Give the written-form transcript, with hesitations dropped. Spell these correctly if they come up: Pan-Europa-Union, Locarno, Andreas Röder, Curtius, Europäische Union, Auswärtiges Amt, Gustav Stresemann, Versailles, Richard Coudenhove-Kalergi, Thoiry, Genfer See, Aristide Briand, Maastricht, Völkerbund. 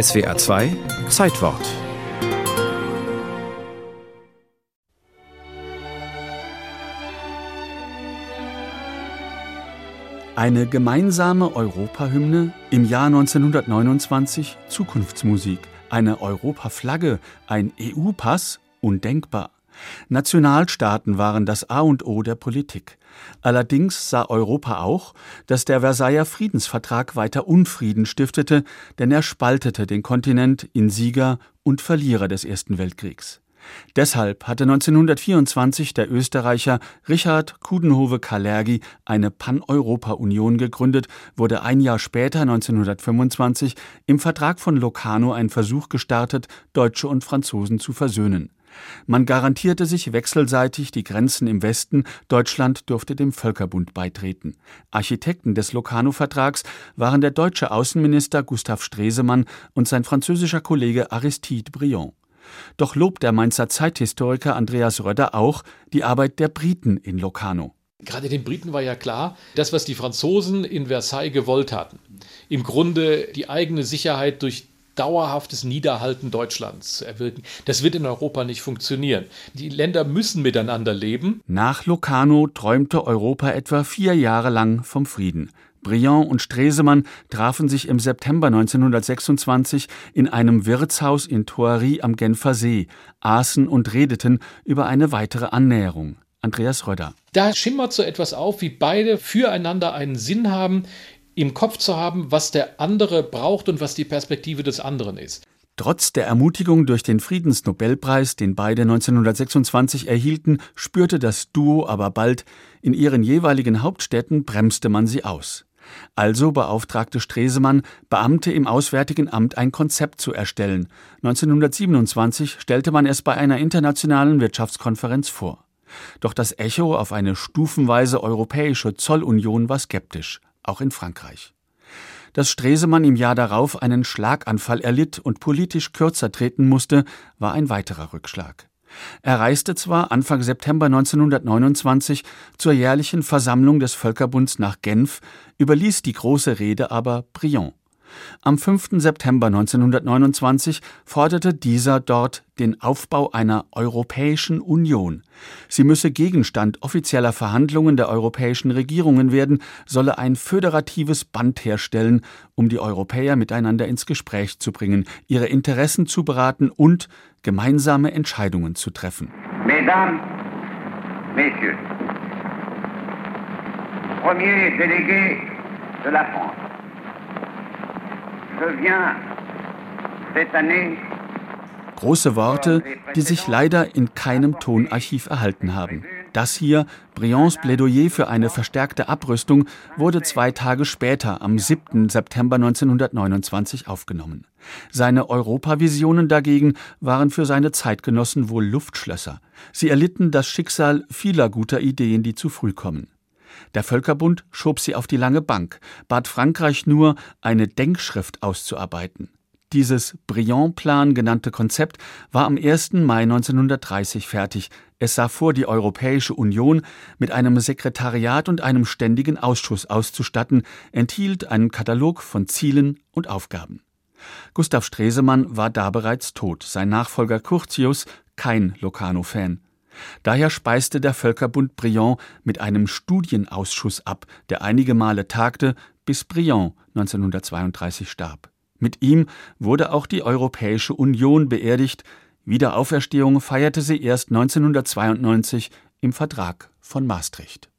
SWA 2 Zeitwort. Eine gemeinsame Europahymne, im Jahr 1929 Zukunftsmusik, eine Europaflagge, ein EU-Pass, undenkbar. Nationalstaaten waren das A und O der Politik. Allerdings sah Europa auch, dass der Versailler Friedensvertrag weiter Unfrieden stiftete, denn er spaltete den Kontinent in Sieger und Verlierer des Ersten Weltkriegs. Deshalb hatte 1924 der Österreicher Richard Coudenhove-Kalergi eine Pan-Europa-Union gegründet, wurde ein Jahr später, 1925, im Vertrag von Locarno ein Versuch gestartet, Deutsche und Franzosen zu versöhnen. Man garantierte sich wechselseitig die Grenzen im Westen, Deutschland durfte dem Völkerbund beitreten. Architekten des Locarno-Vertrags waren der deutsche Außenminister Gustav Stresemann und sein französischer Kollege Aristide Briand. Doch lobt der Mainzer Zeithistoriker Andreas Röder auch die Arbeit der Briten in Locarno. Gerade den Briten war ja klar, das, was die Franzosen in Versailles gewollt hatten, im Grunde die eigene Sicherheit durch dauerhaftes Niederhalten Deutschlands zu erwirken. Das wird in Europa nicht funktionieren. Die Länder müssen miteinander leben. Nach Locarno träumte Europa etwa 4 Jahre lang vom Frieden. Briand und Stresemann trafen sich im September 1926 in einem Wirtshaus in Thoiry am Genfer See, aßen und redeten über eine weitere Annäherung. Andreas Röder. Da schimmert so etwas auf, wie beide füreinander einen Sinn haben, im Kopf zu haben, was der andere braucht und was die Perspektive des anderen ist. Trotz der Ermutigung durch den Friedensnobelpreis, den beide 1926 erhielten, spürte das Duo aber bald, in ihren jeweiligen Hauptstädten bremste man sie aus. Also beauftragte Stresemann Beamte im Auswärtigen Amt, ein Konzept zu erstellen. 1927 stellte man es bei einer internationalen Wirtschaftskonferenz vor. Doch das Echo auf eine stufenweise europäische Zollunion war skeptisch. Auch in Frankreich. Dass Stresemann im Jahr darauf einen Schlaganfall erlitt und politisch kürzer treten musste, war ein weiterer Rückschlag. Er reiste zwar Anfang September 1929 zur jährlichen Versammlung des Völkerbunds nach Genf, überließ die große Rede aber Briand. Am 5. September 1929 forderte dieser dort den Aufbau einer Europäischen Union. Sie müsse Gegenstand offizieller Verhandlungen der europäischen Regierungen werden, solle ein föderatives Band herstellen, um die Europäer miteinander ins Gespräch zu bringen, ihre Interessen zu beraten und gemeinsame Entscheidungen zu treffen. Mesdames, Messieurs, Premier Délégué de la France. Große Worte, die sich leider in keinem Tonarchiv erhalten haben. Das hier, Briands Plädoyer für eine verstärkte Abrüstung, wurde 2 Tage später, am 7. September 1929, aufgenommen. Seine Europavisionen dagegen waren für seine Zeitgenossen wohl Luftschlösser. Sie erlitten das Schicksal vieler guter Ideen, die zu früh kommen. Der Völkerbund schob sie auf die lange Bank, bat Frankreich nur, eine Denkschrift auszuarbeiten. Dieses Briand-Plan genannte Konzept war am 1. Mai 1930 fertig. Es sah vor, die Europäische Union mit einem Sekretariat und einem ständigen Ausschuss auszustatten, enthielt einen Katalog von Zielen und Aufgaben. Gustav Stresemann war da bereits tot, sein Nachfolger Curtius kein Locarno-Fan. Daher speiste der Völkerbund Briand mit einem Studienausschuss ab, der einige Male tagte, bis Briand 1932 starb. Mit ihm wurde auch die Europäische Union beerdigt. Wiederauferstehung feierte sie erst 1992 im Vertrag von Maastricht.